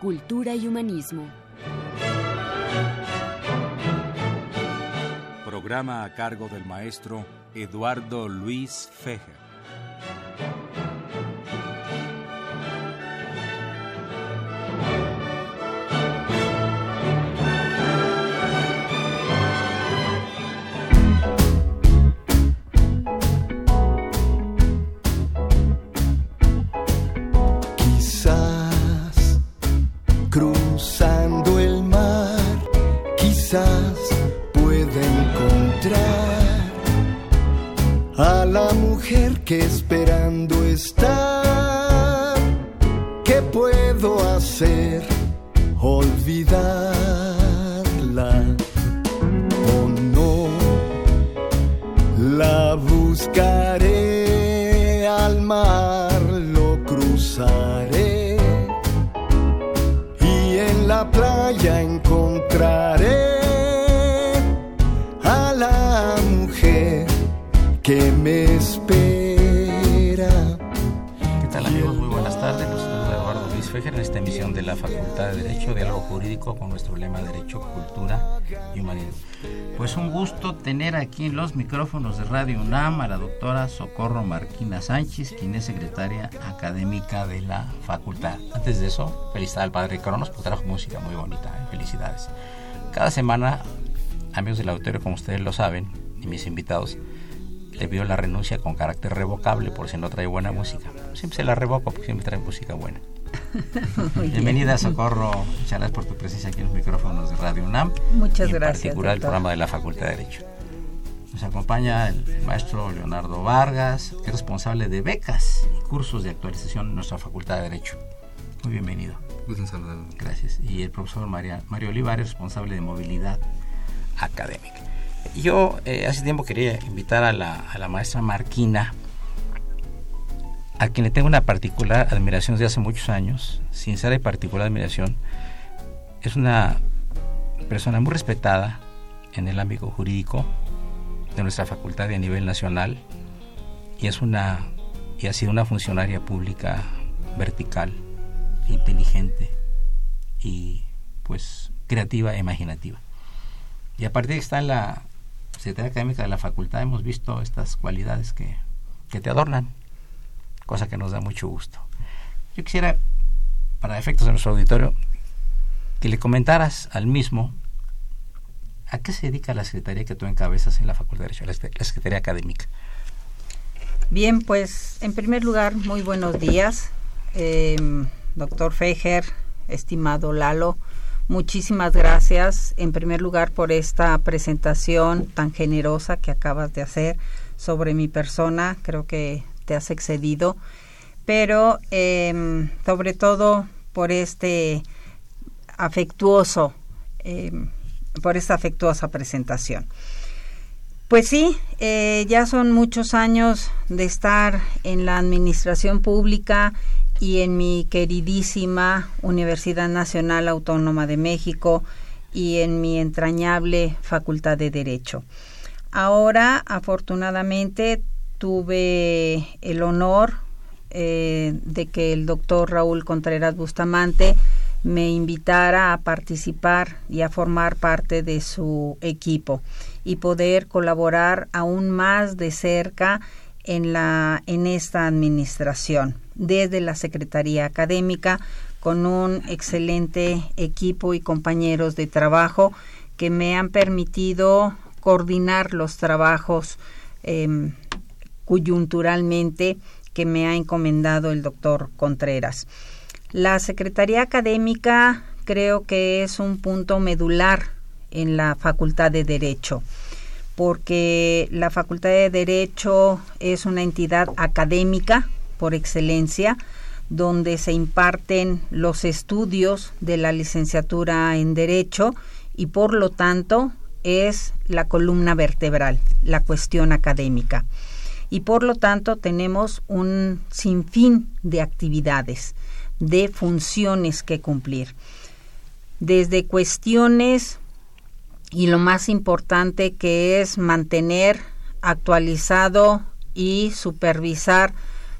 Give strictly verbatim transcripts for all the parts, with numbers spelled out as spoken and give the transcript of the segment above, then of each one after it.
cultura y humanismo. Programa a cargo del maestro Eduardo Luis Feher. Que esperando está, ¿qué puedo hacer? Olvidarla o no, la buscaré, al mar lo cruzaré y en la playa encontraré a la mujer que me espera. En esta emisión de la Facultad de Derecho, Diálogo Jurídico, con nuestro lema Derecho, Cultura y Humanismo. Pues un gusto tener aquí en los micrófonos de Radio UNAM a la doctora Socorro Marquina Sánchez, quien es secretaria académica de la facultad. Antes de eso, felicidades al padre Cronos, porque trajo música muy bonita, ¿eh? Felicidades. Cada semana, amigos del auditorio, como ustedes lo saben, y mis invitados, le pido la renuncia con carácter revocable por si no trae buena música. Siempre se la revoco porque siempre trae música buena. Bienvenida, Socorro. Muchas gracias por tu presencia aquí en los micrófonos de Radio UNAM. Muchas y en gracias. En particular, doctor, el programa de la Facultad de Derecho. Nos acompaña el maestro Leonardo Vargas, que es responsable de becas y cursos de actualización en nuestra Facultad de Derecho. Muy bienvenido. Gusto saludarlo. Gracias. Y el profesor María, Mario Olivares, responsable de movilidad académica. Yo eh, hace tiempo quería invitar a la, a la maestra Marquina, a quien le tengo una particular admiración desde hace muchos años, sincera y particular admiración. Es una persona muy respetada en el ámbito jurídico de nuestra facultad y a nivel nacional, y es una y ha sido una funcionaria pública vertical, inteligente y pues creativa e imaginativa. Y a partir de que está en la Secretaría Académica de la facultad hemos visto estas cualidades que, que te adornan, cosa que nos da mucho gusto. Yo quisiera, para efectos de nuestro auditorio, que le comentaras al mismo a qué se dedica la Secretaría que tú encabezas en la Facultad de Derecho, la Secretaría Académica. Bien, pues en primer lugar, muy buenos días, eh, doctor Feher, estimado Lalo. Muchísimas gracias, en primer lugar, por esta presentación tan generosa que acabas de hacer sobre mi persona. Creo que te has excedido, pero eh, sobre todo por este afectuoso, eh, por esta afectuosa presentación. Pues sí, eh, ya son muchos años de estar en la administración pública y en mi queridísima Universidad Nacional Autónoma de México y en mi entrañable Facultad de Derecho. Ahora, afortunadamente, tuve el honor eh, de que el doctor Raúl Contreras Bustamante me invitara a participar y a formar parte de su equipo y poder colaborar aún más de cerca en la en esta administración desde la Secretaría Académica, con un excelente equipo y compañeros de trabajo que me han permitido coordinar los trabajos eh, coyunturalmente que me ha encomendado el doctor Contreras. La Secretaría Académica creo que es un punto medular en la Facultad de Derecho, porque la Facultad de Derecho es una entidad académica por excelencia, donde se imparten los estudios de la licenciatura en Derecho y por lo tanto es la columna vertebral, la cuestión académica. Y por lo tanto tenemos un sinfín de actividades, de funciones que cumplir. Desde cuestiones, y lo más importante que es mantener actualizado y supervisar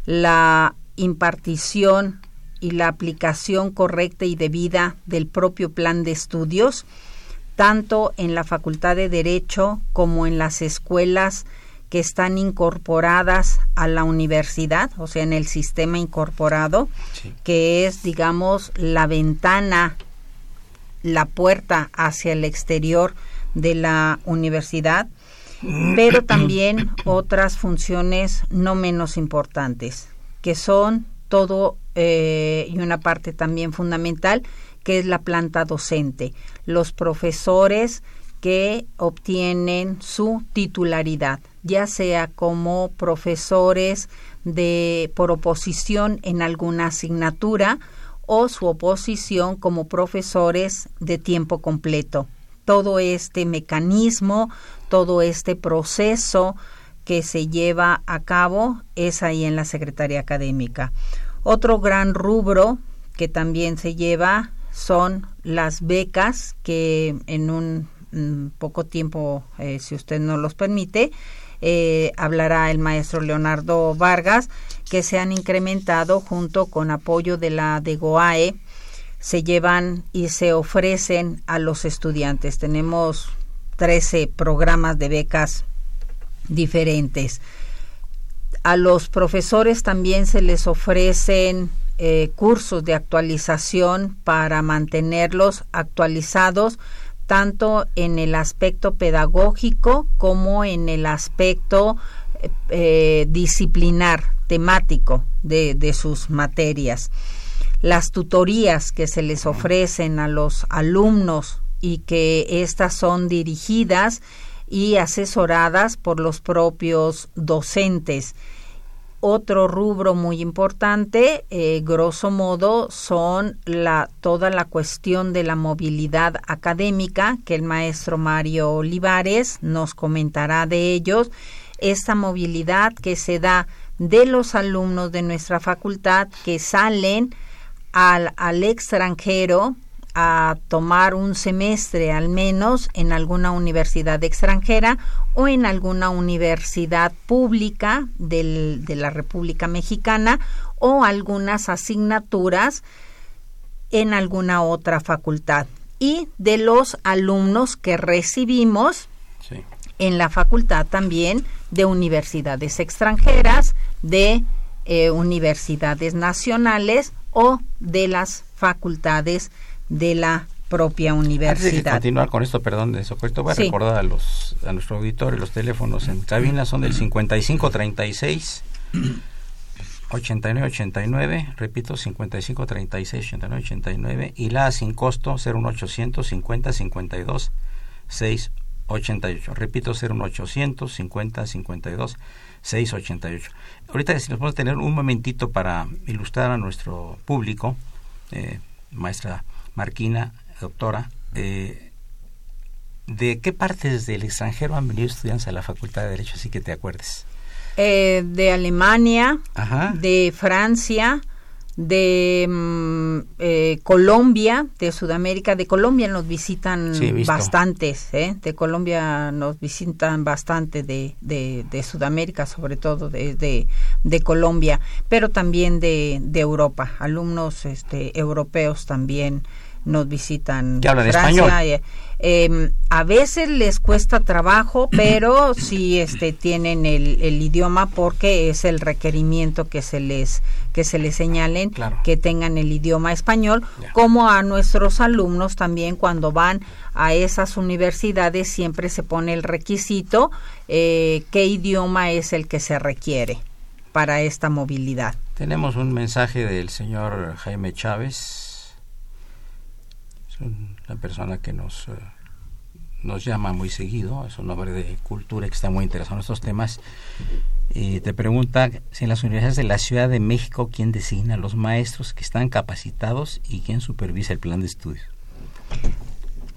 la impartición y la aplicación correcta y debida del propio plan de estudios, tanto en la Facultad de Derecho como en las escuelas que están incorporadas a la universidad, o sea, en el sistema incorporado, sí, que es, digamos, la ventana, la puerta hacia el exterior de la universidad, pero también otras funciones no menos importantes, que son todo eh, y una parte también fundamental, que es la planta docente, los profesores que obtienen su titularidad, ya sea como profesores de por oposición en alguna asignatura o su oposición como profesores de tiempo completo. Todo este mecanismo, todo este proceso que se lleva a cabo es ahí en la Secretaría Académica. Otro gran rubro que también se lleva son las becas, que en un mm, poco tiempo, eh, si usted nos los permite, Eh, hablará el maestro Leonardo Vargas, que se han incrementado junto con apoyo de la D E G O A E, se llevan y se ofrecen a los estudiantes. Tenemos trece programas de becas diferentes. A los profesores también se les ofrecen eh, cursos de actualización para mantenerlos actualizados, tanto en el aspecto pedagógico como en el aspecto eh, disciplinar, temático de, de sus materias. Las tutorías que se les ofrecen a los alumnos y que estas son dirigidas y asesoradas por los propios docentes. Otro rubro muy importante, eh, grosso modo, son la toda la cuestión de la movilidad académica, que el maestro Mario Olivares nos comentará de ellos. Esta movilidad que se da de los alumnos de nuestra facultad que salen al, al extranjero a tomar un semestre al menos en alguna universidad extranjera o en alguna universidad pública del, de la República Mexicana, o algunas asignaturas en alguna otra facultad. Y de los alumnos que recibimos, sí, en la facultad también de universidades extranjeras, de eh, universidades nacionales o de las facultades de la propia universidad. Antes de continuar con esto, perdón, de Socorro, voy a sí. recordar a los a nuestro auditorio, los teléfonos en cabina son del cincuenta y cinco treinta y seis ochenta y nueve ochenta y nueve, repito, cincuenta y cinco treinta y seis ochenta y nueve ochenta y nueve, y la sin costo cero uno ochocientos cincuenta cincuenta y dos seiscientos ochenta y ocho, repito, cero uno ochocientos cincuenta cincuenta y dos seiscientos ochenta y ocho. Ahorita, si nos podemos tener un momentito para ilustrar a nuestro público, eh, maestra Marquina, doctora, eh, ¿de qué partes del extranjero han venido estudiantes a la Facultad de Derecho? Así que te acuerdes. Eh, de Alemania, ajá, de Francia, de mm, eh, Colombia, de Sudamérica. De Colombia nos visitan sí, bastantes, ¿eh? De Colombia nos visitan bastante, de, de, de Sudamérica, sobre todo de, de, de Colombia, pero también de, de Europa. Alumnos este, europeos también nos visitan. ¿Qué hablan Francia, español? Eh, eh, a veces les cuesta trabajo, pero sí este, tienen el, el idioma, porque es el requerimiento que se les que se les señalen, claro, que tengan el idioma español, yeah, como a nuestros alumnos también cuando van a esas universidades siempre se pone el requisito, eh, qué idioma es el que se requiere para esta movilidad. Tenemos un mensaje del señor Jaime Chávez, una persona que nos, nos llama muy seguido, es un hombre de cultura que está muy interesado en estos temas, y te pregunta si en las universidades de la Ciudad de México quién designa a los maestros que están capacitados y quién supervisa el plan de estudio.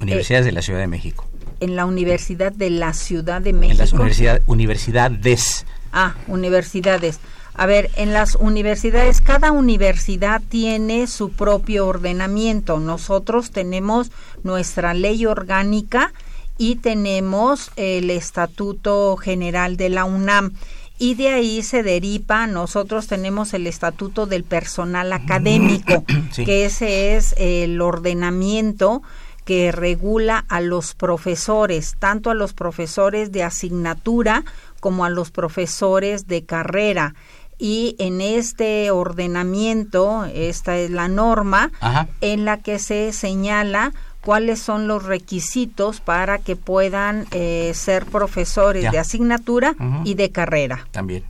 Universidades eh, de la Ciudad de México. En la Universidad de la Ciudad de México. En las universidad, universidades. Ah, universidades. A ver, en las universidades, cada universidad tiene su propio ordenamiento. Nosotros tenemos nuestra ley orgánica y tenemos el Estatuto General de la UNAM. Y de ahí se deriva, nosotros tenemos el Estatuto del Personal Académico, sí, que ese es el ordenamiento que regula a los profesores, tanto a los profesores de asignatura como a los profesores de carrera. Y en este ordenamiento, esta es la norma, ajá, en la que se señala cuáles son los requisitos para que puedan eh, ser profesores, ya, de asignatura, uh-huh, y de carrera. También.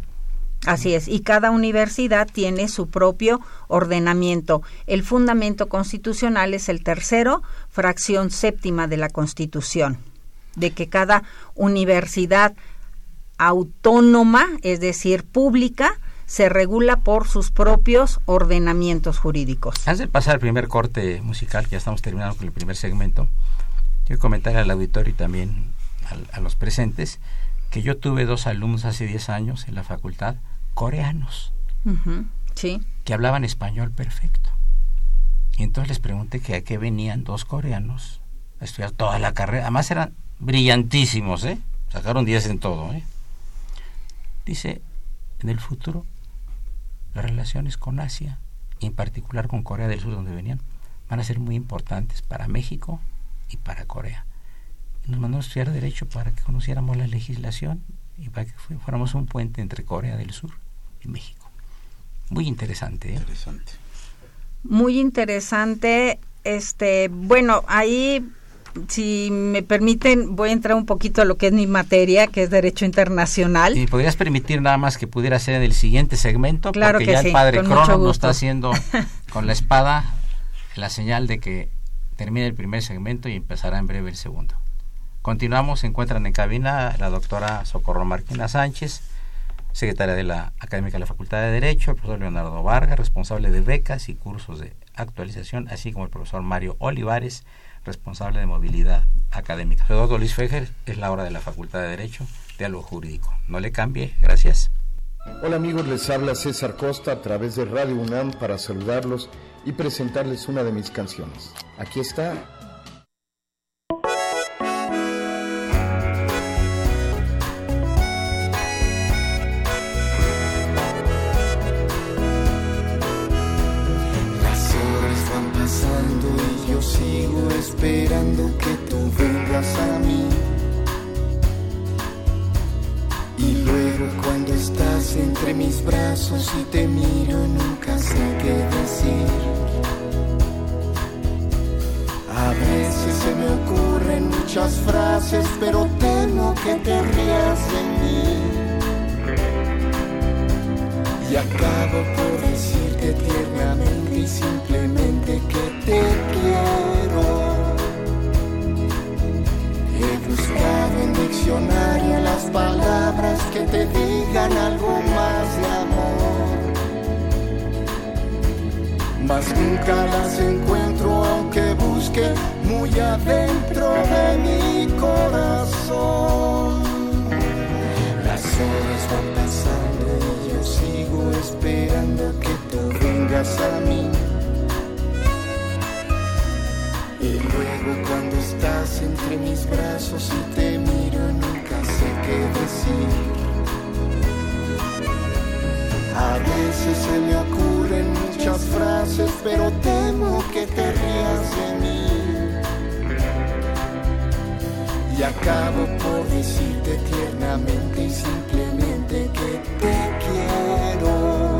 Así es, y cada universidad tiene su propio ordenamiento. El fundamento constitucional es el tercero, fracción séptima de la Constitución, de que cada universidad autónoma, es decir, pública, se regula por sus propios ordenamientos jurídicos. Antes de pasar al primer corte musical, que ya estamos terminando con el primer segmento, quiero comentar al auditorio y también al, a los presentes que yo tuve dos alumnos hace diez años en la facultad, coreanos, uh-huh, sí, que hablaban español perfecto. Y entonces les pregunté que a qué venían dos coreanos a estudiar toda la carrera. Además eran brillantísimos, ¿eh? Sacaron diez en todo, ¿eh? Dice, en el futuro, las relaciones con Asia, y en particular con Corea del Sur, donde venían, van a ser muy importantes para México y para Corea. Nos mandó a estudiar Derecho para que conociéramos la legislación y para que fu- fuéramos un puente entre Corea del Sur y México. Muy interesante, ¿eh? Interesante. Muy interesante. Este, bueno, ahí, si me permiten, voy a entrar un poquito a lo que es mi materia, que es Derecho Internacional. Y podrías permitir nada más que pudiera ser en el siguiente segmento, claro, porque ya sí, el padre Crono nos está haciendo con la espada la señal de que termine el primer segmento y empezará en breve el segundo. Continuamos, se encuentran en cabina la doctora Socorro Marquina Sánchez, secretaria de la Académica de la Facultad de Derecho, el profesor Leonardo Vargas, responsable de becas y cursos de actualización, así como el profesor Mario Olivares, responsable de movilidad académica. Eduardo Luis Feher, es la hora de la Facultad de Derecho, diálogo jurídico. No le cambie, gracias. Hola amigos, les habla César Costa a través de Radio UNAM para saludarlos y presentarles una de mis canciones. Aquí está. Esperando que tú vengas a mí, y luego cuando estás entre mis brazos y te miro nunca sé qué decir. A veces se me ocurren muchas frases, pero temo que te rías de mí, y acabo por decirte tiernamente y simplemente que te quiero. He buscado en diccionario las palabras que te digan algo más de amor, mas nunca las encuentro aunque busque muy adentro de mi corazón. Las horas van pasando y yo sigo esperando que tú vengas a mí. Y luego cuando estás entre mis brazos y te miro nunca sé qué decir. A veces se me ocurren muchas frases, pero temo que te rías de mí, y acabo por decirte tiernamente y simplemente que te quiero.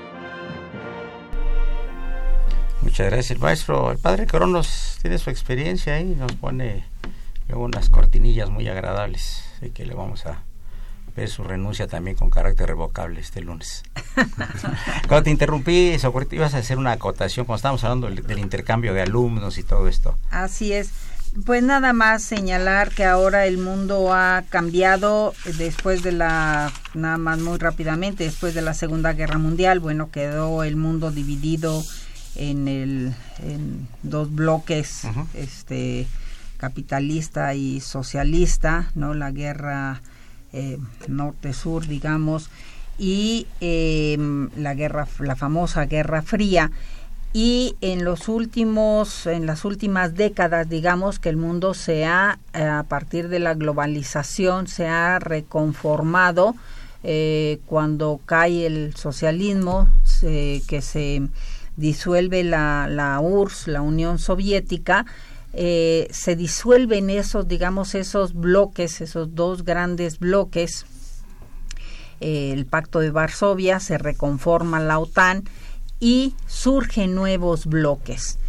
Muchas gracias, maestro. El padre Cronos tiene su experiencia ahí, nos pone luego unas cortinillas muy agradables. Así que le vamos a ver su renuncia también con carácter revocable este lunes. Cuando te interrumpí, Socorrito, ibas a hacer una acotación cuando estábamos hablando del, del intercambio de alumnos y todo esto. Así es. Pues nada más señalar que ahora el mundo ha cambiado después de la, nada más muy rápidamente, después de la Segunda Guerra Mundial. Bueno, quedó el mundo dividido en el en dos bloques, uh-huh. este capitalista y socialista, ¿no? La guerra eh, norte-sur, digamos, y eh, la guerra, la famosa Guerra Fría. Y en los últimos, en las últimas décadas, digamos que el mundo se ha, a partir de la globalización, se ha reconformado. Eh, cuando cae el socialismo, se, que se disuelve la, la U R S S, la Unión Soviética, eh, se disuelven esos, digamos, esos bloques, esos dos grandes bloques, eh, el Pacto de Varsovia, se reconforma la OTAN y surgen nuevos bloques.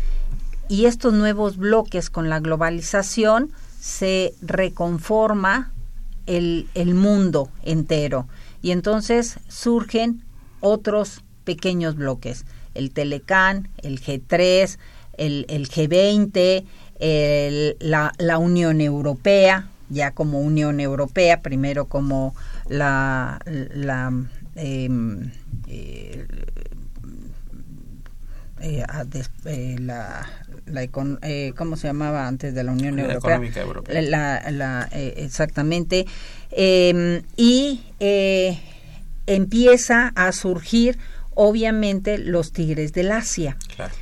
Y estos nuevos bloques, con la globalización, se reconforma el, el mundo entero. Y entonces surgen otros pequeños bloques. El Telecán, el G tres, el, el G veinte, el, la, la Unión Europea, ya como Unión Europea, primero como la, la eh, eh, eh, eh, la, la eh, ¿cómo se llamaba antes de la Unión la Europea? Económica Europea. La, la, eh, exactamente. Eh, y eh, empieza a surgir obviamente los Tigres del Asia, claro.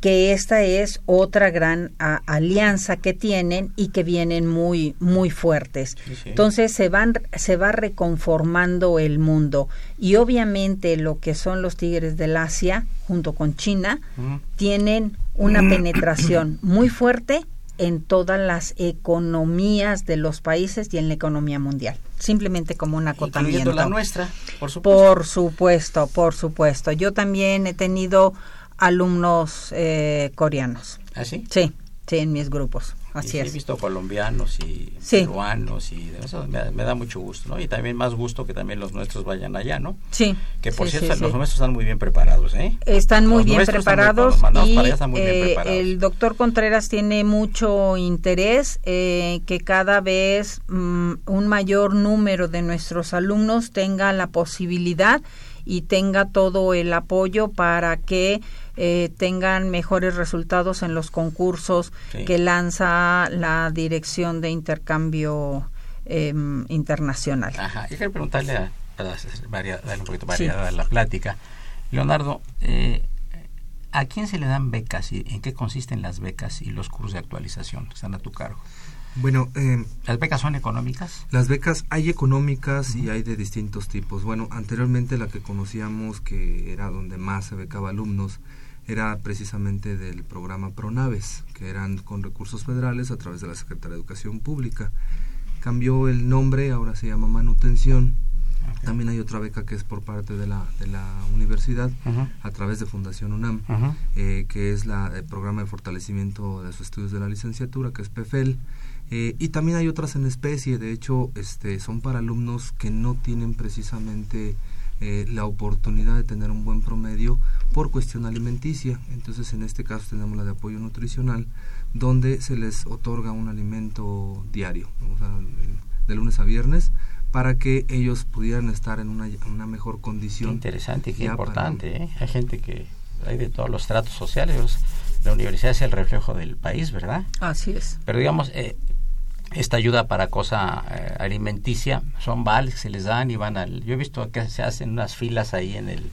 Que esta es otra gran a, alianza que tienen y que vienen muy muy fuertes. Sí, sí. Entonces se van se va reconformando el mundo y obviamente lo que son los Tigres del Asia junto con China mm. tienen una mm. penetración muy fuerte en todas las economías de los países y en la economía mundial. Simplemente como un acotamiento. Incluyendo la nuestra, por supuesto. Por supuesto, por supuesto. Yo también he tenido alumnos eh, coreanos. ¿Ah, sí? Sí, sí, en mis grupos. Así y es. He visto colombianos y sí. peruanos y de eso me, me da mucho gusto, ¿no? Y también más gusto que también los nuestros vayan allá, ¿no? Sí. Que por sí, cierto, sí, los sí. nuestros están muy bien preparados, ¿eh? Están muy los bien preparados están muy, y están muy eh, bien preparados. El doctor Contreras tiene mucho interés eh, que cada vez mm, un mayor número de nuestros alumnos tenga la posibilidad y tenga todo el apoyo para que eh, tengan mejores resultados en los concursos sí. que lanza la Dirección de Intercambio eh, Internacional. Ajá, yo quiero preguntarle a, a variar, darle un poquito variada sí. la plática. Leonardo, eh, ¿a quién se le dan becas y en qué consisten las becas y los cursos de actualización que están a tu cargo? Bueno, eh, ¿las becas son económicas? Las becas hay económicas uh-huh. y hay de distintos tipos. Bueno, anteriormente la que conocíamos, que era donde más se becaba alumnos, era precisamente del programa Pronabes, que eran con recursos federales a través de la Secretaría de Educación Pública. Cambió el nombre, ahora se llama Manutención. Okay. También hay otra beca que es por parte de la, de la universidad, uh-huh. a través de Fundación UNAM, uh-huh. eh, que es la, el programa de fortalecimiento de los estudios de la licenciatura, que es PEFEL. Eh, y también hay otras en especie, de hecho este, son para alumnos que no tienen precisamente eh, la oportunidad de tener un buen promedio por cuestión alimenticia. Entonces en este caso tenemos la de apoyo nutricional, donde se les otorga un alimento diario, o sea, de lunes a viernes, para que ellos pudieran estar en una, una mejor condición. Qué interesante, qué importante, ¿eh? Hay gente que hay de todos los tratos sociales, los, la universidad es el reflejo del país, ¿verdad? Así es. Pero digamos, eh, esta ayuda para cosa eh, alimenticia, son vales que se les dan y van al... Yo he visto que se hacen unas filas ahí en el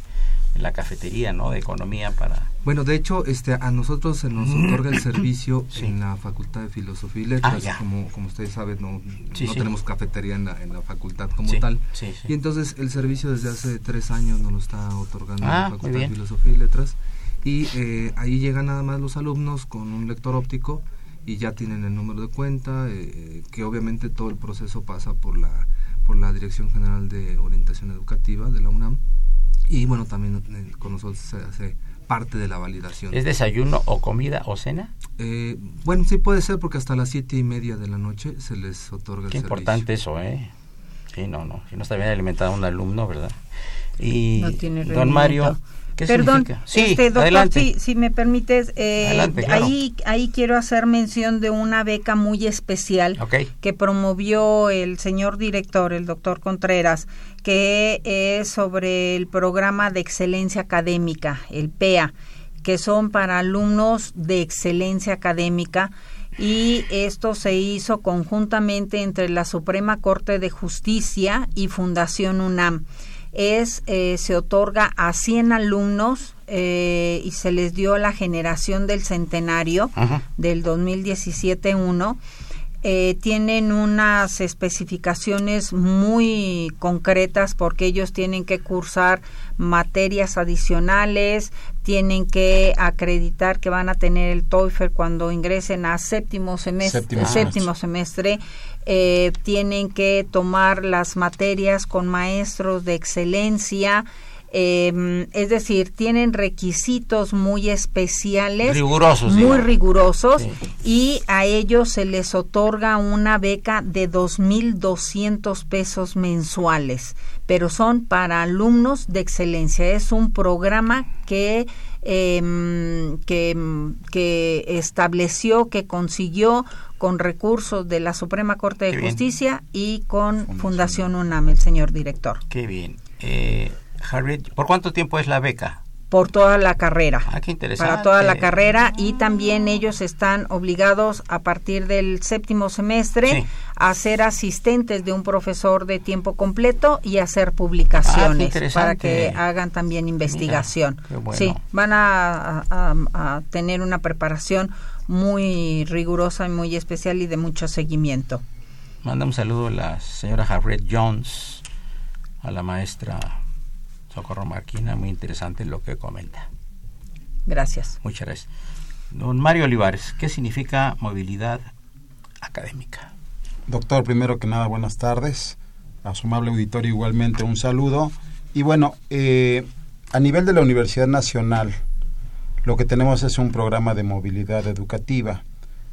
en la cafetería, ¿no?, de economía para... Bueno, de hecho, este a nosotros se nos otorga el servicio sí. en la Facultad de Filosofía y Letras, ah, como, como ustedes saben, no, sí, no sí. tenemos cafetería en la, en la facultad como sí, tal, sí, sí. y entonces el servicio desde hace tres años nos lo está otorgando ah, la Facultad de Filosofía y Letras, y eh, ahí llegan nada más los alumnos con un lector óptico, y ya tienen el número de cuenta, eh, que obviamente todo el proceso pasa por la, por la Dirección General de Orientación Educativa de la UNAM, y bueno, también eh, con nosotros se hace parte de la validación. ¿Es desayuno o comida o cena? Eh, bueno, sí puede ser, porque hasta las siete y media de la noche se les otorga el servicio. Qué importante eso, ¿eh? Sí, no, no, si no está bien alimentado un alumno, ¿verdad? Y no tiene rendimiento. Don Mario... Perdón, sí, este, doctor, adelante. Si, si me permites, eh, adelante, claro. ahí, ahí quiero hacer mención de una beca muy especial okay. que promovió el señor director, el doctor Contreras, que es sobre el programa de excelencia académica, el P E A, que son para alumnos de excelencia académica, y esto se hizo conjuntamente entre la Suprema Corte de Justicia y Fundación UNAM. Es eh, se otorga a cien alumnos eh, y se les dio la generación del centenario Ajá. del dos mil diecisiete uno. Eh, tienen unas especificaciones muy concretas porque ellos tienen que cursar materias adicionales, tienen que acreditar que van a tener el TOEFL cuando ingresen a séptimo semestre, séptimo, séptimo semestre. Eh, tienen que tomar las materias con maestros de excelencia, eh, es decir, tienen requisitos muy especiales, rigurosos, muy digamos. rigurosos, sí. y a ellos se les otorga una beca de dos mil doscientos pesos mensuales, pero son para alumnos de excelencia. Es un programa que eh, que, que estableció, que consiguió con recursos de la Suprema Corte de Qué Justicia bien. y con Fundación. Fundación UNAM, el señor director. Qué bien. Eh, Harriet, ¿por cuánto tiempo es la beca? Por toda la carrera. Ah, qué interesante. Para toda la carrera, y también ellos están obligados a partir del séptimo semestre sí. a ser asistentes de un profesor de tiempo completo y hacer publicaciones ah, para que hagan también investigación. Mira, qué bueno. Sí, van a, a, a tener una preparación muy rigurosa y muy especial y de mucho seguimiento. Manda un saludo a la señora Harriet Jones, a la maestra Socorro Marquina, muy interesante lo que comenta. Gracias. Muchas gracias. Don Mario Olivares, ¿qué significa movilidad académica? Doctor, primero que nada, buenas tardes. A su amable auditorio igualmente un saludo. Y bueno, eh, a nivel de la Universidad Nacional, lo que tenemos es un programa de movilidad educativa.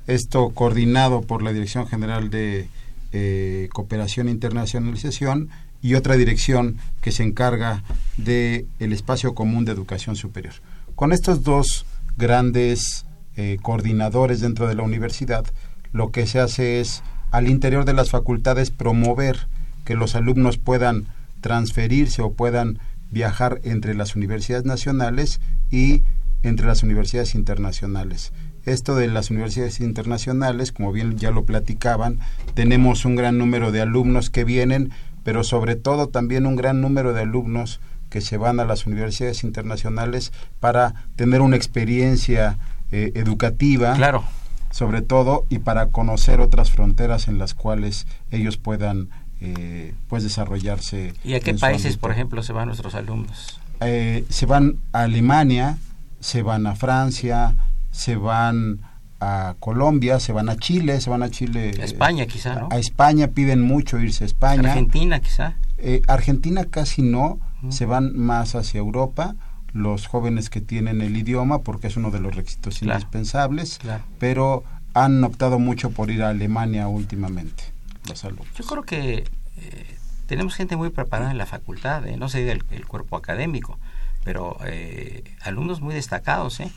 Esto coordinado por la Dirección General de eh, Cooperación e Internacionalización, y otra dirección que se encarga de el espacio común de educación superior. Con estos dos grandes eh, coordinadores dentro de la universidad, lo que se hace es, al interior de las facultades, promover que los alumnos puedan transferirse o puedan viajar entre las universidades nacionales y entre las universidades internacionales. Esto de las universidades internacionales, como bien ya lo platicaban, tenemos un gran número de alumnos que vienen, pero sobre todo también un gran número de alumnos que se van a las universidades internacionales para tener una experiencia eh, educativa, claro. sobre todo, y para conocer otras fronteras en las cuales ellos puedan eh, pues desarrollarse. ¿Y a qué países, por ejemplo, se van nuestros alumnos? Eh, se van a Alemania, se van a Francia, se van a Colombia, se van a Chile, se van a Chile... A España quizá, ¿no? A España, piden mucho irse a España. ¿Argentina quizá? Eh, Argentina casi no, uh-huh. se van más hacia Europa, los jóvenes que tienen el idioma, porque es uno de los requisitos claro. indispensables, claro. pero han optado mucho por ir a Alemania últimamente, los alumnos. Yo creo que eh, tenemos gente muy preparada en la facultad, eh, no se diga el, el cuerpo académico, pero eh, alumnos muy destacados, ¿eh?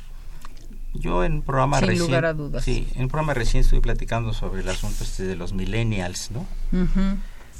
Yo en un programa Sin recién, lugar a dudas. Sí, en un programa recién estuve platicando sobre el asunto este de los millennials, ¿no? Uh-huh.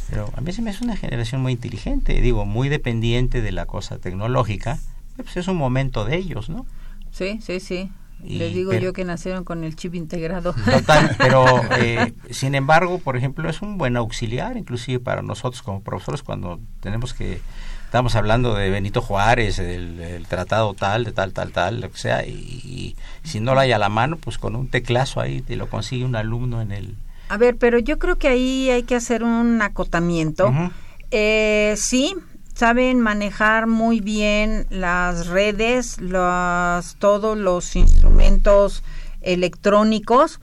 Pero a mí se me hace una generación muy inteligente, digo, muy dependiente de la cosa tecnológica, pero pues es un momento de ellos, ¿no? Sí, sí, sí. Les digo pero, yo que nacieron con el chip integrado. Total, pero eh, sin embargo, por ejemplo, es un buen auxiliar, inclusive para nosotros como profesores, cuando tenemos que, estamos hablando de Benito Juárez, el, el tratado tal, de tal, tal, tal, lo que sea, y, y si no lo hay a la mano, pues con un teclazo ahí te lo consigue un alumno en el... A ver, pero yo creo que ahí hay que hacer un acotamiento. Uh-huh. Eh, sí, saben manejar muy bien las redes, las, todos los instrumentos electrónicos,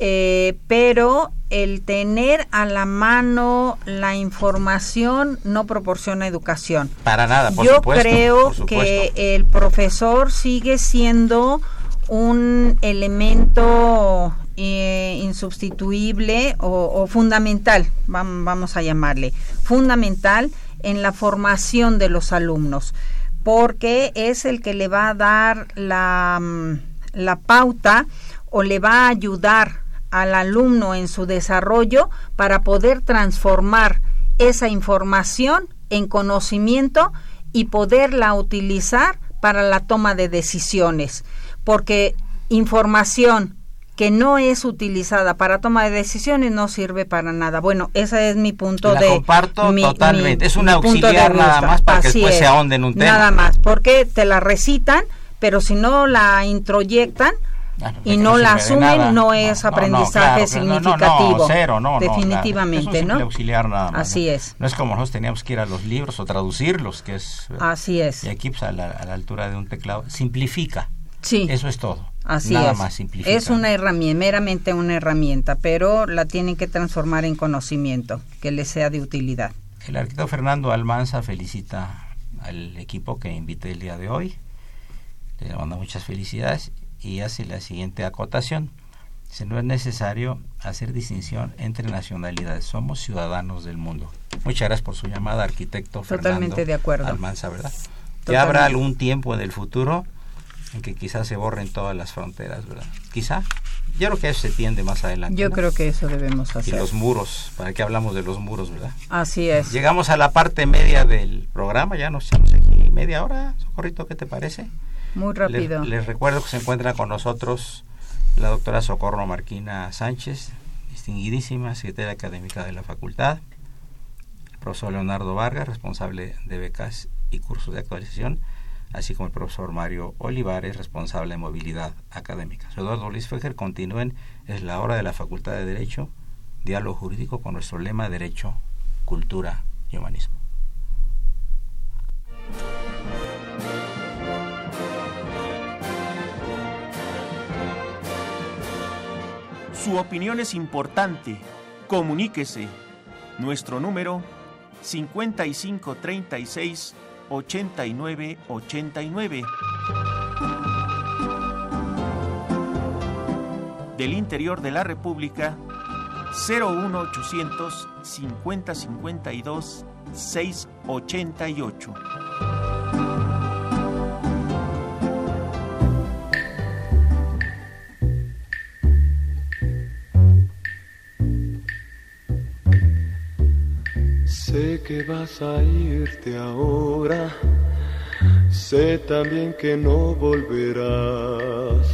eh, pero el tener a la mano la información no proporciona educación. Para nada, por yo supuesto. Yo creo que el profesor sigue siendo un elemento eh, insubstituible o, o fundamental, vamos a llamarle, fundamental en la formación de los alumnos, porque es el que le va a dar la, la pauta o le va a ayudar al alumno en su desarrollo para poder transformar esa información en conocimiento y poderla utilizar para la toma de decisiones. Porque información que no es utilizada para toma de decisiones no sirve para nada. Bueno, ese es mi punto la de... La comparto mi, totalmente. Mi, es un auxiliar nada más para Así que después es, se ahonde en un tema. Nada más, porque te la recitan, pero si no la introyectan claro, y no, no la asumen, no es no, aprendizaje no, claro, significativo. No, no, no, cero, no. Definitivamente, ¿no? Claro. Es un simple auxiliar nada más. Así es. No es como nosotros teníamos que ir a los libros o traducirlos, que es... Así es. Y aquí pues, a, la, a la altura de un teclado. Simplifica. Sí. Eso es todo. Así Nada es. Más simplificado. Es una herramienta, meramente una herramienta, pero la tienen que transformar en conocimiento que les sea de utilidad. El arquitecto Fernando Almanza felicita al equipo que invité el día de hoy. Le manda muchas felicidades y hace la siguiente acotación. Dice, no es necesario hacer distinción entre nacionalidades. Somos ciudadanos del mundo. Muchas gracias por su llamada, arquitecto Totalmente Fernando de acuerdo. Almanza, ¿verdad? Totalmente. Ya habrá algún tiempo en el futuro en que quizás se borren todas las fronteras, ¿verdad? Quizá. Yo creo que eso se tiende más adelante. Yo ¿no? creo que eso debemos hacer. Y los muros, ¿para qué hablamos de los muros, verdad? Así es. Llegamos a la parte media del programa, ya nos echamos aquí media hora, Socorrito, ¿qué te parece? Muy rápido. Les, les recuerdo que se encuentra con nosotros la doctora Socorro Marquina Sánchez, distinguidísima secretaria académica de la facultad, el profesor Leonardo Vargas, responsable de becas y cursos de actualización, así como el profesor Mario Olivares, responsable de movilidad académica. Soy Eduardo Luis Feher, continúen, es la hora de la Facultad de Derecho, diálogo jurídico con nuestro lema Derecho, Cultura y Humanismo. Su opinión es importante, comuníquese. Nuestro número cincuenta y cinco treinta y seis ochenta y nueve ochenta y nueve. Del interior de la República, cero uno ochocientos cincuenta cincuenta y dos seiscientos ochenta y ocho. Sé que vas a irte ahora, sé también que no volverás,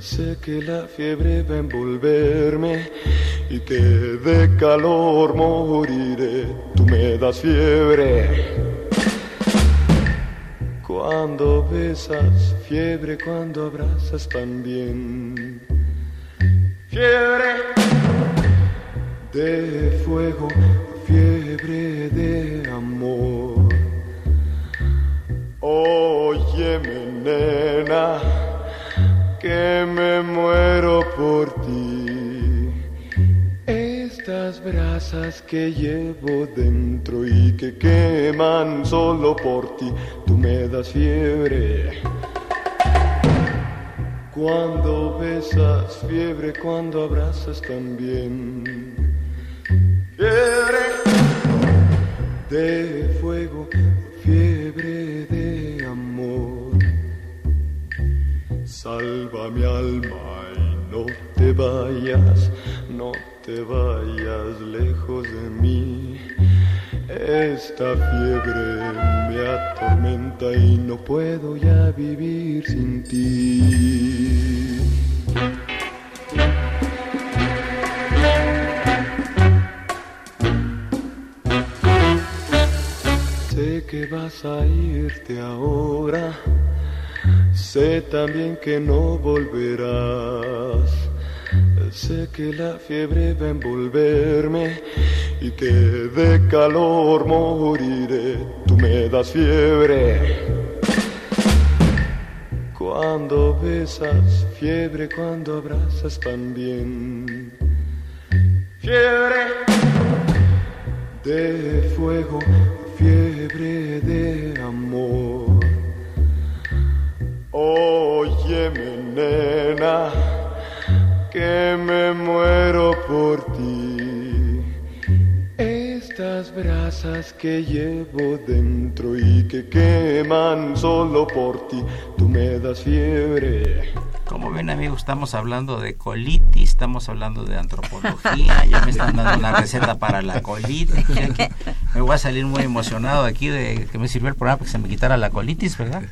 sé que la fiebre va a envolverme y que de calor moriré, tú me das fiebre. Cuando besas, fiebre, cuando abrazas también, fiebre de fuego, fiebre de amor. Óyeme, nena, que me muero por ti. Estas brasas que llevo dentro y que queman solo por ti, tú me das fiebre. Cuando besas, fiebre, cuando abrazas también, fiebre de fuego, fiebre de amor. Salva mi alma y no te vayas, no te vayas lejos de mí. Esta fiebre me atormenta y no puedo ya vivir sin ti. Sé que vas a irte ahora, sé también que no volverás. Sé que la fiebre va a envolverme y que de calor moriré. Tú me das fiebre cuando besas, fiebre cuando abrazas también. Fiebre de fuego, fiebre de amor. Óyeme, nena, que me muero por ti. Estas brasas que llevo dentro y que queman solo por ti, tú me das fiebre. Como ven, amigos, estamos hablando de colitis, estamos hablando de antropología, ya me están dando una receta para la colitis. Me voy a salir muy emocionado aquí de que me sirvió el programa para que se me quitara la colitis, ¿verdad?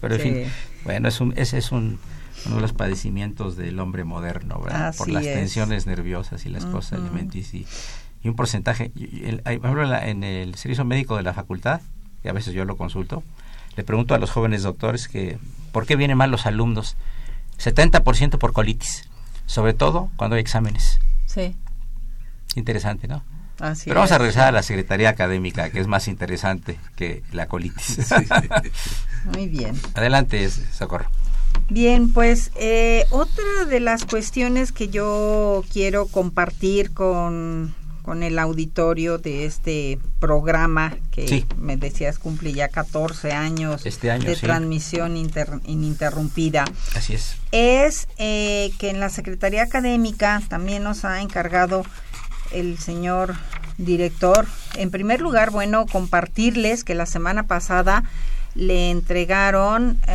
Pero en sí. fin, bueno, es un, ese es un... uno de los padecimientos del hombre moderno, ¿verdad? Así por las es. Tensiones nerviosas y las uh-huh. cosas alimenticias y, y un porcentaje. El, el, el, en el servicio médico de la facultad, que a veces yo lo consulto, le pregunto a los jóvenes doctores que ¿por qué vienen mal los alumnos? setenta por ciento por colitis, sobre todo cuando hay exámenes. Sí. Interesante, ¿no? Así Pero es. Vamos a regresar a la Secretaría Académica, que es más interesante que la colitis. Sí. Muy bien. Adelante, Socorro. Bien, pues eh, otra de las cuestiones que yo quiero compartir con, con el auditorio de este programa, que sí. me decías cumple ya catorce años este año, de sí. transmisión inter, ininterrumpida. Así es. Es eh, que en la Secretaría Académica también nos ha encargado el señor director. En primer lugar, bueno, compartirles que la semana pasada le entregaron uh,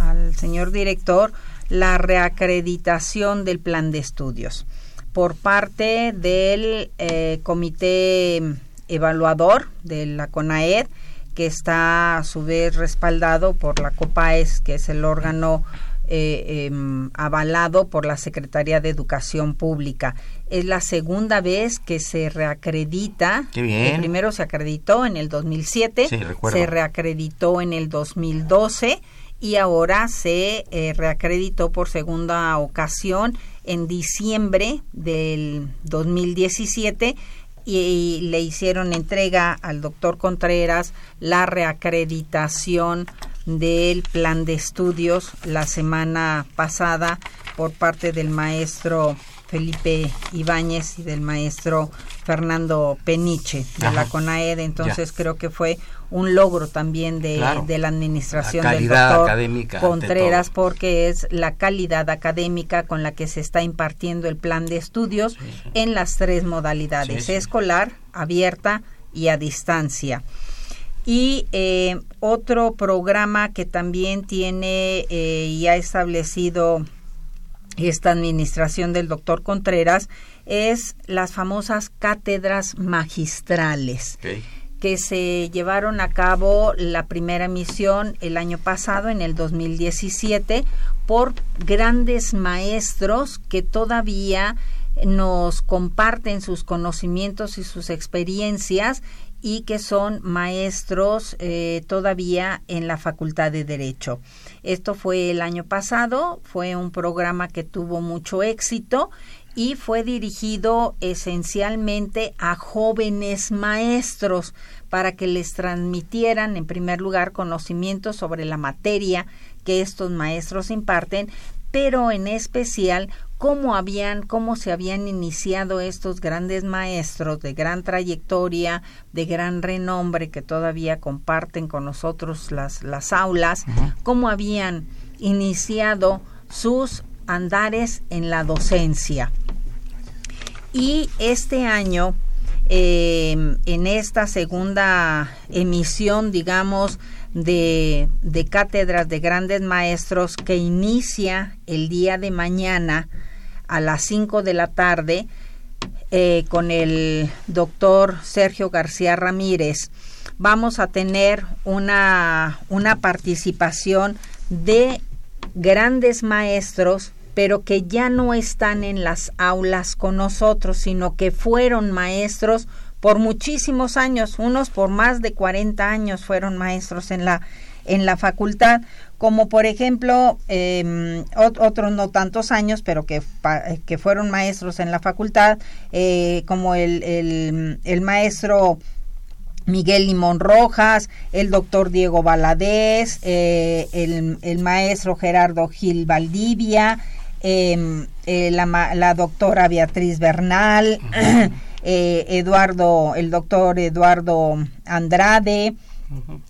al señor director la reacreditación del plan de estudios por parte del eh, comité evaluador de la CONAED, que está a su vez respaldado por la COPAES, que es el órgano eh, eh, avalado por la Secretaría de Educación Pública. Es la segunda vez que se reacredita. Qué bien. El primero se acreditó en el dos mil siete, sí, se reacreditó en el dos mil doce y ahora se eh, reacreditó por segunda ocasión en diciembre del dos mil diecisiete y, y le hicieron entrega al doctor Contreras la reacreditación del plan de estudios la semana pasada por parte del maestro Felipe Ibáñez y del maestro Fernando Peniche de Ajá. la CONAED. Entonces ya. creo que fue un logro también de, claro. de la administración la del doctor Contreras, porque es la calidad académica con la que se está impartiendo el plan de estudios sí, sí. en las tres modalidades, sí, sí. escolar, abierta y a distancia. Y eh, otro programa que también tiene eh, y ha establecido esta administración del doctor Contreras es las famosas cátedras magistrales okay. que se llevaron a cabo la primera emisión el año pasado, en el dos mil diecisiete, por grandes maestros que todavía nos comparten sus conocimientos y sus experiencias y que son maestros eh, todavía en la Facultad de Derecho. Esto fue el año pasado, fue un programa que tuvo mucho éxito y fue dirigido esencialmente a jóvenes maestros para que les transmitieran, en primer lugar, conocimientos sobre la materia que estos maestros imparten, pero en especial cómo habían, cómo se habían iniciado estos grandes maestros de gran trayectoria, de gran renombre, que todavía comparten con nosotros las, las aulas, uh-huh. cómo habían iniciado sus andares en la docencia. Y este año, eh, en esta segunda emisión, digamos, De, de cátedras de grandes maestros, que inicia el día de mañana a las cinco de la tarde, eh, con el doctor Sergio García Ramírez, vamos a tener una, una participación de grandes maestros, pero que ya no están en las aulas con nosotros, sino que fueron maestros por muchísimos años, unos por más de cuarenta años fueron maestros en la, en la facultad, como por ejemplo, eh, otros no tantos años, pero que, que fueron maestros en la facultad, eh, como el, el, el maestro Miguel Limón Rojas, el doctor Diego Valadez, eh, el, el maestro Gerardo Gil Valdivia, eh, eh, la, la doctora Beatriz Bernal, uh-huh. eh, Eduardo, el doctor Eduardo Andrade, uh-huh.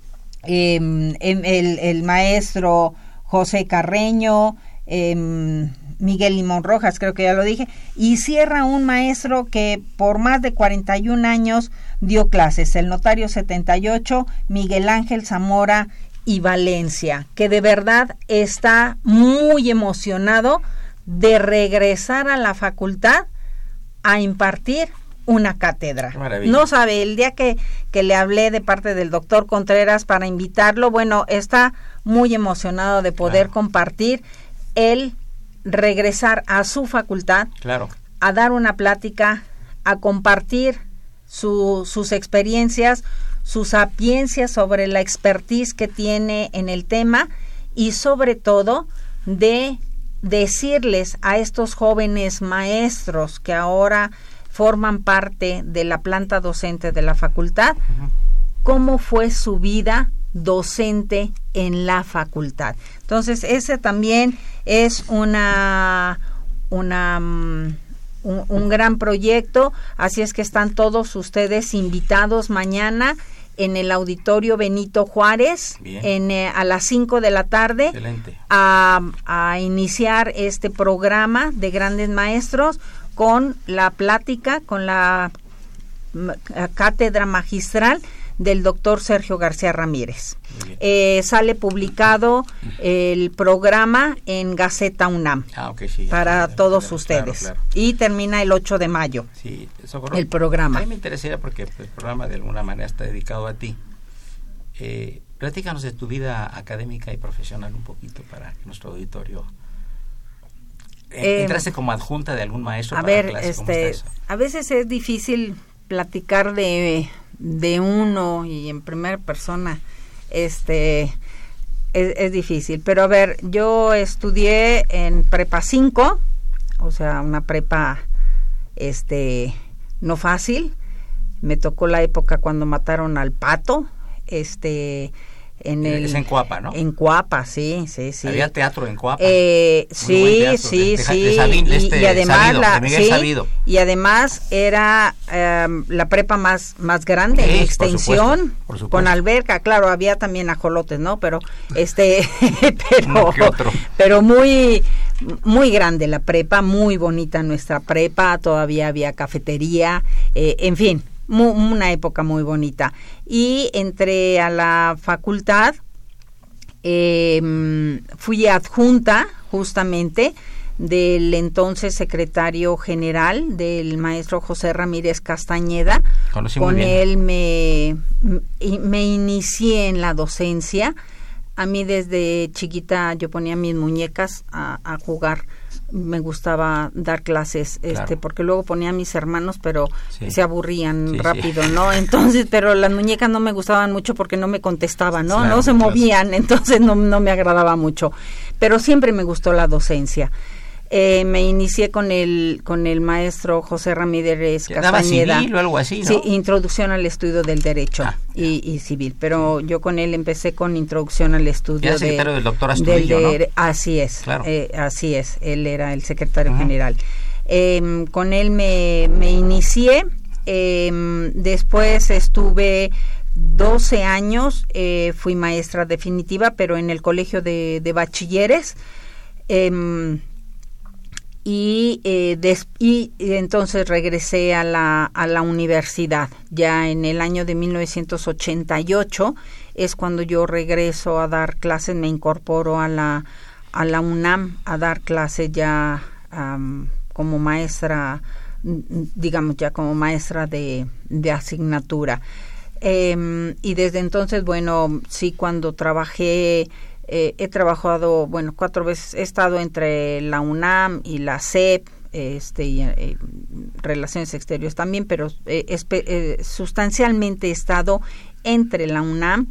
eh, el, el maestro José Carreño, eh, Miguel Limón Rojas, creo que ya lo dije, y cierra un maestro que por más de cuarenta y un años dio clases, el notario setenta y ocho, Miguel Ángel Zamora y Valencia, que de verdad está muy emocionado de regresar a la facultad a impartir una cátedra. Maravilla. No sabe, el día que, que le hablé de parte del doctor Contreras para invitarlo, bueno, está muy emocionado de poder ah. compartir el regresar a su facultad, claro. a dar una plática, a compartir su, sus experiencias, sus sapiencias sobre la expertise que tiene en el tema y sobre todo de decirles a estos jóvenes maestros que ahora forman parte de la planta docente de la facultad, uh-huh. cómo fue su vida docente en la facultad. Entonces, ese también es una, una um, un, un gran proyecto, así es que están todos ustedes invitados mañana en el Auditorio Benito Juárez en, eh, a las cinco de la tarde a, a iniciar este programa de Grandes Maestros con la plática, con la, la cátedra magistral del doctor Sergio García Ramírez. Eh, sale publicado el programa en Gaceta UNAM ah, okay, sí, para sí, todos claro, ustedes. Claro, claro. Y termina el ocho de mayo sí, Socorro, el programa. A mí me interesaría porque el programa de alguna manera está dedicado a ti. Eh, platícanos de tu vida académica y profesional un poquito para que nuestro auditorio... Eh, ¿Entraste como adjunta de algún maestro a para ver, clase? Este, a veces es difícil platicar de... de uno y en primera persona este es, es difícil, pero a ver, yo estudié en prepa cinco, o sea, una prepa este no fácil. Me tocó la época cuando mataron al Pato, este en el es en Coapa, ¿no? En Coapa, sí, sí, sí. Había teatro en Coapa. Eh, sí, teatro, sí, de, sí. De Sabin, y, este y además Sabido, la, de sí, Sabido. Y además era um, la prepa más más grande en extensión, por supuesto, por supuesto. Con alberca, claro, había también ajolotes, ¿no? Pero este, pero, pero muy muy grande la prepa, muy bonita nuestra prepa, todavía había cafetería, eh, en fin. Una época muy bonita. Y entré a la facultad, eh, fui adjunta justamente del entonces secretario general del maestro José Ramírez Castañeda. Conocí muy bien. Con él me, me inicié en la docencia. A mí desde chiquita yo ponía mis muñecas a, a jugar. Me gustaba dar clases, claro. este, porque luego ponía a mis hermanos, pero sí. se aburrían sí, rápido, sí. ¿no? Entonces, pero las muñecas no me gustaban mucho porque no me contestaban, ¿no? Claro, no se claro. movían, entonces no, no me agradaba mucho. Pero siempre me gustó la docencia. Eh, me inicié con el con el maestro José Ramírez Castañeda. ¿Daba civil o algo así, no? Sí, introducción al estudio del derecho ah, y, y civil, pero yo con él empecé con introducción al estudio del secretario del doctor Astudillo, del de, ¿no? Así es, claro. eh, así es, él era el secretario uh-huh. general. Eh, con él me, me inicié, eh, después estuve doce años, eh, fui maestra definitiva, pero en el colegio de, de bachilleres, eh, Y, eh, des, y entonces regresé a la, a la universidad. Ya en el año de mil novecientos ochenta y ocho es cuando yo regreso a dar clases, me incorporo a la, a la UNAM a dar clases ya um, como maestra digamos ya como maestra de, de asignatura. Eh, y desde entonces, bueno, sí, cuando trabajé, eh, he trabajado, bueno, cuatro veces, he estado entre la UNAM y la C E P, este, y, eh, Relaciones Exteriores también, pero eh, espe- eh, sustancialmente he estado entre la UNAM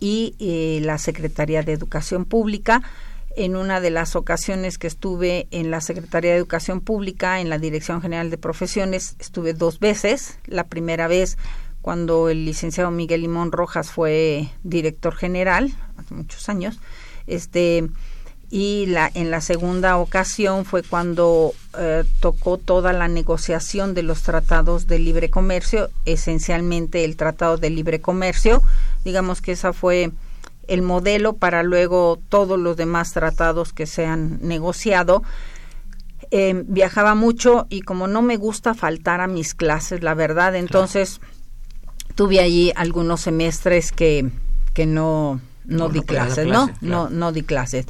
y eh, la Secretaría de Educación Pública. En una de las ocasiones que estuve en la Secretaría de Educación Pública, en la Dirección General de Profesiones, estuve dos veces. La primera vez cuando el licenciado Miguel Limón Rojas fue director general, hace muchos años, este, y la, en la segunda ocasión fue cuando eh, tocó toda la negociación de los tratados de libre comercio, esencialmente el Tratado de Libre Comercio. Digamos que esa fue el modelo para luego todos los demás tratados que se han negociado. Eh, viajaba mucho y como no me gusta faltar a mis clases, la verdad, entonces... Claro. Tuve allí algunos semestres que, que no, no, no di no clases, clase, ¿no? Claro. No, no di clases.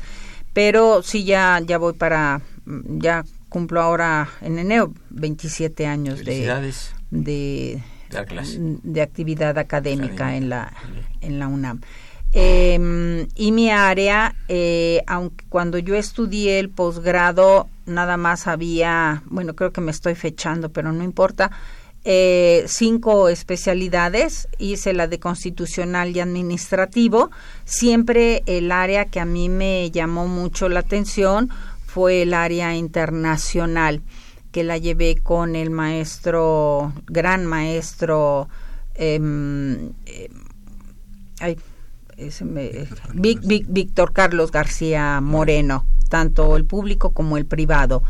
Pero sí, ya, ya voy para, ya cumplo ahora en enero veintisiete años de, de, de actividad académica, académica en la, en la UNAM. Eh, y mi área, eh, aunque cuando yo estudié el posgrado, nada más había, bueno, creo que me estoy fechando, pero no importa, Eh, cinco especialidades. Hice la de constitucional y administrativo. Siempre el área que a mí me llamó mucho la atención fue el área internacional, que la llevé con el maestro, gran maestro eh, eh, ay, ese me, eh, Vic, Vic, Víctor Carlos García Moreno, tanto el público como el privado.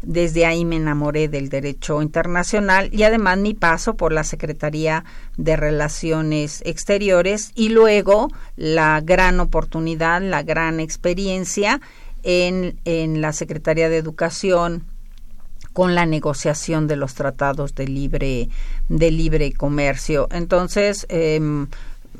Desde ahí me enamoré del derecho internacional y además mi paso por la Secretaría de Relaciones Exteriores y luego la gran oportunidad, la gran experiencia en, en la Secretaría de Educación con la negociación de los tratados de libre, de libre comercio. Entonces, eh,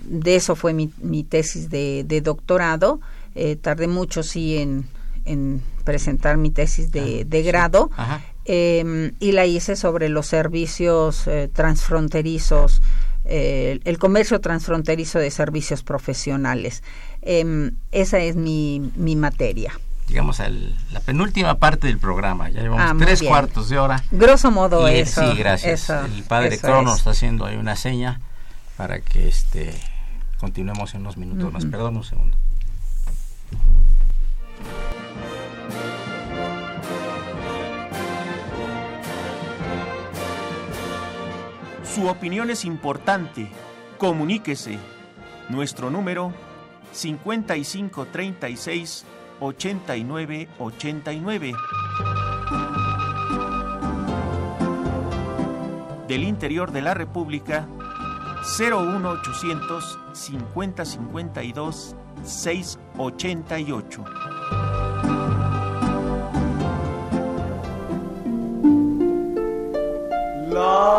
de eso fue mi, mi tesis de, de doctorado. Eh, tardé mucho, sí, en... en presentar mi tesis de, de grado, sí. eh, y la hice sobre los servicios eh, transfronterizos, eh, el comercio transfronterizo de servicios profesionales. Eh, esa es mi, mi materia. Llegamos a la penúltima parte del programa, ya llevamos ah, tres bien. cuartos de hora. Grosso modo y, eso. Sí, gracias. Eso, el padre Crono está haciendo ahí una seña para que este continuemos en unos minutos uh-huh. más. Perdón, un segundo. Su opinión es importante. Comuníquese. Nuestro número cincuenta y cinco treinta y seis ochenta y nueve ochenta y nueve. Del interior de la República, cero uno ochocientos cincuenta cincuenta y dos seiscientos ochenta y ocho. La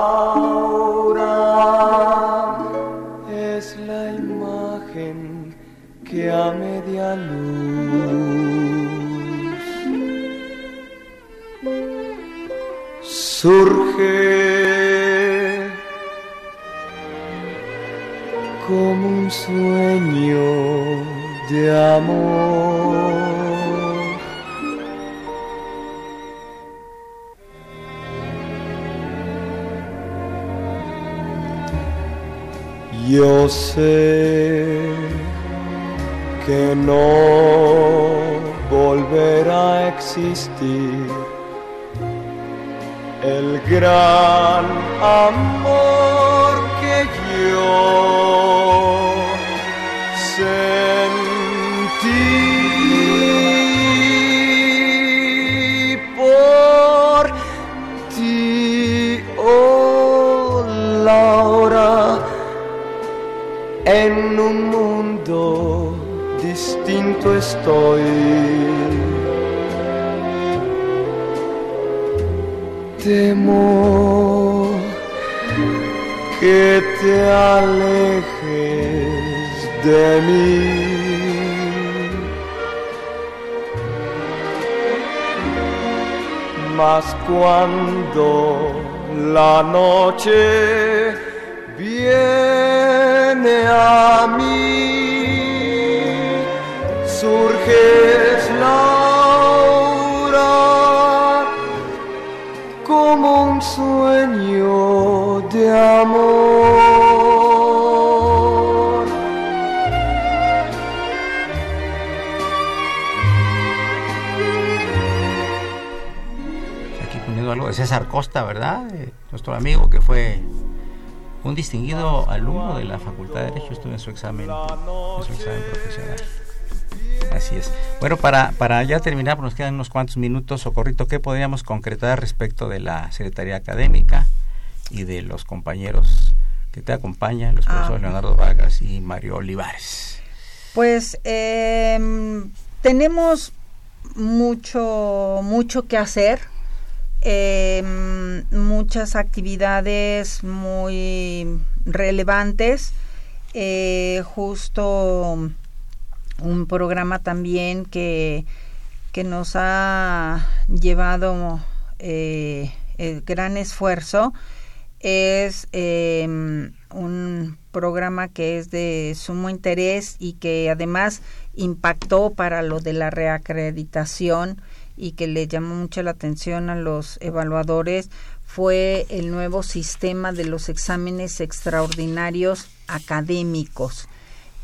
que a media luz surge como un sueño de amor, yo sé que no volverá a existir el gran amor que yo sentí por ti, oh Laura, en un mundo distinto estoy, temo que te alejes de mí. Mas cuando La noche viene a mí, surges la aurora como un sueño de amor. Aquí poniendo algo de César Costa, ¿verdad? Nuestro amigo que fue un distinguido alumno de la Facultad de Derecho, estuvo en su examen, en su examen profesional. Así es. Bueno, para, para ya terminar, pues nos quedan unos cuantos minutos, Socorrito, ¿qué podríamos concretar respecto de la Secretaría Académica y de los compañeros que te acompañan, los profesores ah, Leonardo Vargas y Mario Olivares? Pues eh, tenemos mucho, mucho que hacer. Eh, muchas actividades muy relevantes, eh, justo un programa también que, que nos ha llevado eh, el gran esfuerzo, es eh, un programa que es de sumo interés y que además impactó para lo de la reacreditación y que le llamó mucho la atención a los evaluadores, fue el nuevo sistema de los exámenes extraordinarios académicos.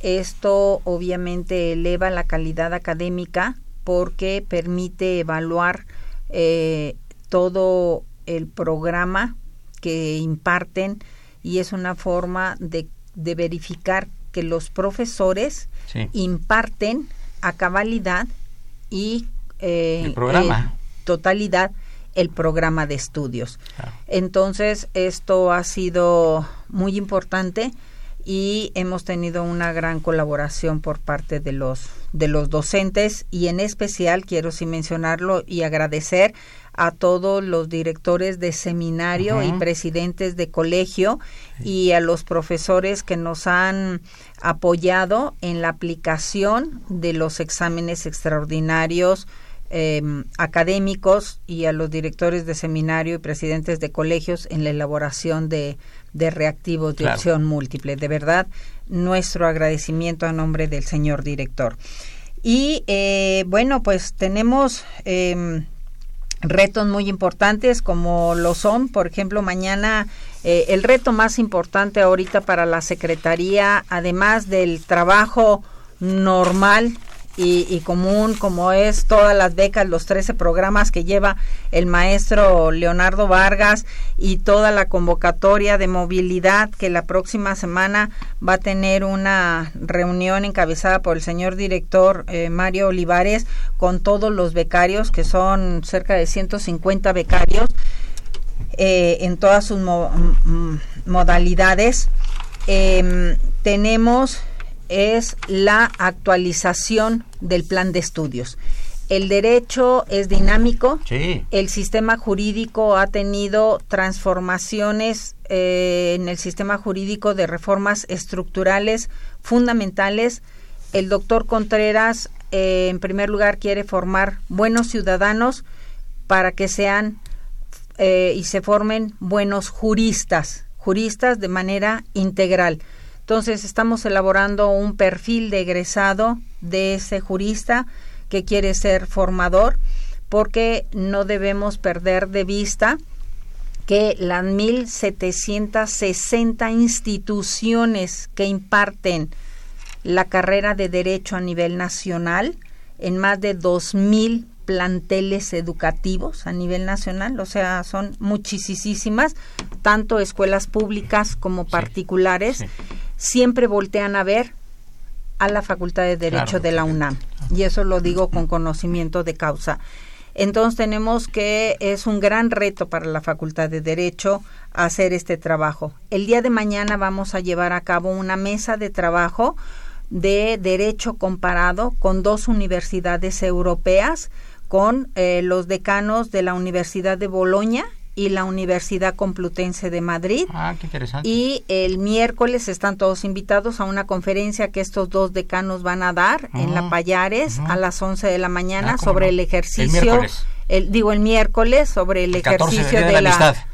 Esto obviamente eleva la calidad académica porque permite evaluar eh, todo el programa que imparten y es una forma de, de verificar que los profesores sí. imparten a cabalidad y Eh, el programa. En totalidad el programa de estudios. Claro. Entonces esto ha sido muy importante y hemos tenido una gran colaboración por parte de los de los docentes y en especial quiero sí mencionarlo y agradecer a todos los directores de seminario uh-huh. y presidentes de colegio sí. y a los profesores que nos han apoyado en la aplicación de los exámenes extraordinarios Eh, académicos y a los directores de seminario y presidentes de colegios en la elaboración de, de reactivos de claro. opción múltiple. De verdad, nuestro agradecimiento a nombre del señor director. Y eh, bueno, pues tenemos eh, retos muy importantes como lo son, por ejemplo, mañana eh, el reto más importante ahorita para la Secretaría, además del trabajo normal Y, y común como es todas las becas, los trece programas que lleva el maestro Leonardo Vargas y toda la convocatoria de movilidad que la próxima semana va a tener una reunión encabezada por el señor director eh, Mario Olivares con todos los becarios que son cerca de ciento cincuenta becarios eh, en todas sus mo- m- modalidades. Eh, tenemos es la actualización del plan de estudios. El derecho es dinámico, sí. el sistema jurídico ha tenido transformaciones eh, en el sistema jurídico de reformas estructurales fundamentales. El doctor Contreras, eh, en primer lugar, quiere formar buenos ciudadanos para que sean eh, y se formen buenos juristas, juristas de manera integral. Entonces, estamos elaborando un perfil de egresado de ese jurista que quiere ser formador, porque no debemos perder de vista que las mil setecientas sesenta instituciones que imparten la carrera de Derecho a nivel nacional, en más de dos mil planteles educativos a nivel nacional, o sea, son muchísimas, tanto escuelas públicas como particulares, sí, sí. siempre voltean a ver a la Facultad de Derecho claro, de la U N A M, y eso lo digo con conocimiento de causa. Entonces tenemos que es un gran reto para la Facultad de Derecho hacer este trabajo. El día de mañana vamos a llevar a cabo una mesa de trabajo de Derecho comparado con dos universidades europeas, con eh, los decanos de la Universidad de Boloña y la Universidad Complutense de Madrid. Ah, qué interesante. Y el miércoles están todos invitados a una conferencia que estos dos decanos van a dar uh-huh. en La Pallares uh-huh. a las once de la mañana ah, sobre no? el ejercicio, el miércoles. El, digo el miércoles sobre el, el ejercicio de, de la, la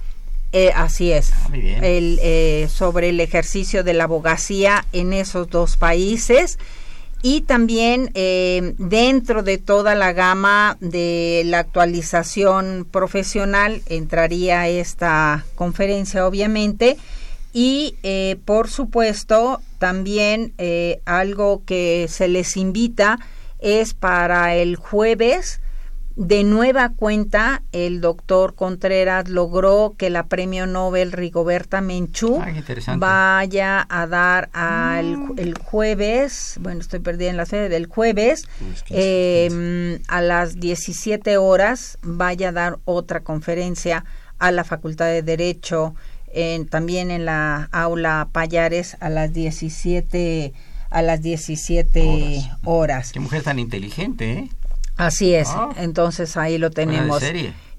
Eh, así es. Ah, muy bien. El, eh, sobre el ejercicio de la abogacía en esos dos países. Y también eh, dentro de toda la gama de la actualización profesional entraría esta conferencia, obviamente. Y eh, por supuesto también eh, algo que se les invita es para el jueves. De nueva cuenta, el doctor Contreras logró que la premio Nobel Rigoberta Menchú ah, vaya a dar al mm. el jueves, bueno, estoy perdida en la sede del jueves, quince, eh, quince. a las diecisiete horas vaya a dar otra conferencia a la Facultad de Derecho, en, también en la aula Pallares a las diecisiete horas. Qué mujer tan inteligente, ¿eh? Así es, oh, entonces ahí lo tenemos.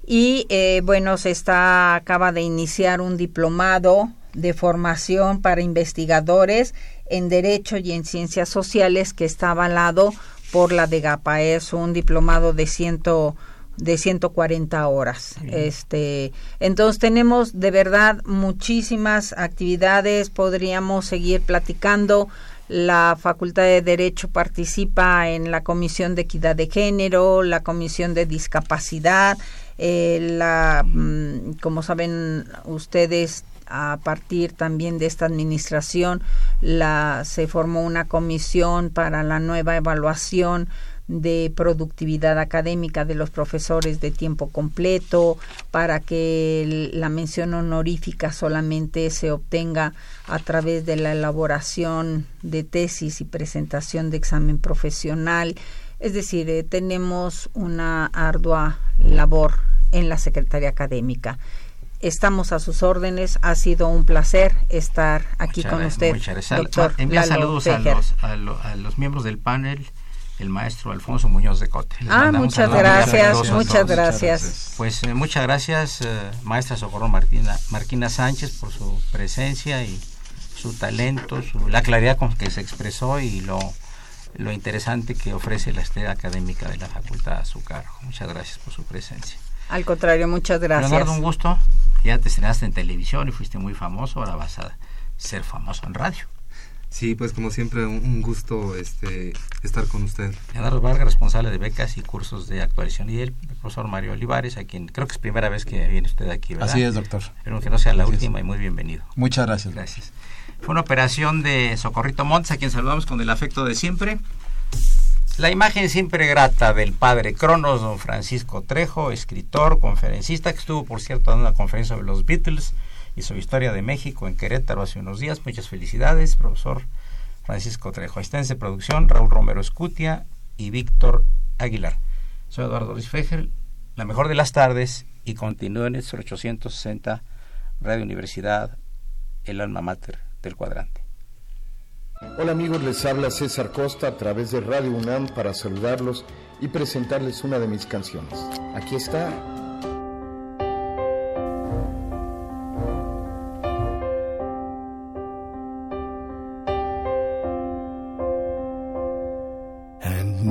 Y eh, bueno, se está acaba de iniciar un diplomado de formación para investigadores en Derecho y en Ciencias Sociales que está avalado por la DEGAPA. Es un diplomado de ciento de ciento cuarenta horas. Sí. Este, entonces tenemos de verdad muchísimas actividades. Podríamos seguir platicando. La Facultad de Derecho participa en la Comisión de Equidad de Género, la Comisión de Discapacidad, eh, la, como saben ustedes, a partir también de esta administración, la, se formó una comisión para la nueva evaluación de productividad académica de los profesores de tiempo completo para que la mención honorífica solamente se obtenga a través de la elaboración de tesis y presentación de examen profesional. Es decir, eh, tenemos una ardua labor en la Secretaría Académica. Estamos a sus órdenes. Ha sido un placer estar aquí muchas con gracias, usted, muchas gracias. doctor Envía Lalo saludos a los, a, lo, a los miembros del panel. El maestro Alfonso Muñoz de Cote. Les ah, muchas gracias, muchas, muchas gracias. Pues eh, muchas gracias, eh, maestra Socorro Marquina, Marquina Sánchez, por su presencia y su talento, su, la claridad con que se expresó y lo, lo interesante que ofrece la estela académica de la facultad a su cargo. Muchas gracias por su presencia. Al contrario, muchas gracias. Leonardo, un gusto. Ya te estrenaste en televisión y fuiste muy famoso, ahora vas a ser famoso en radio. Sí, pues como siempre, un gusto este, estar con usted. Leonardo Vargas, responsable de becas y cursos de actualización, y el profesor Mario Olivares, a quien creo que es primera vez que viene usted aquí, ¿verdad? Así es, doctor. Espero que no sea la Así última es. Y muy bienvenido. Muchas gracias. Gracias. Fue una operación de Socorrito Montes, a quien saludamos con el afecto de siempre. La imagen siempre grata del padre Cronos, don Francisco Trejo, escritor, conferencista, que estuvo, por cierto, dando una conferencia sobre los Beatles y su historia de México en Querétaro hace unos días. Muchas felicidades, profesor Francisco Trejo. Asistencia de producción, Raúl Romero Escutia y Víctor Aguilar. Soy Eduardo Luis Feher, la mejor de las tardes, y continúen en el ochocientos sesenta Radio Universidad, el alma mater del cuadrante. Hola amigos, les habla César Costa a través de Radio UNAM para saludarlos y presentarles una de mis canciones. Aquí está...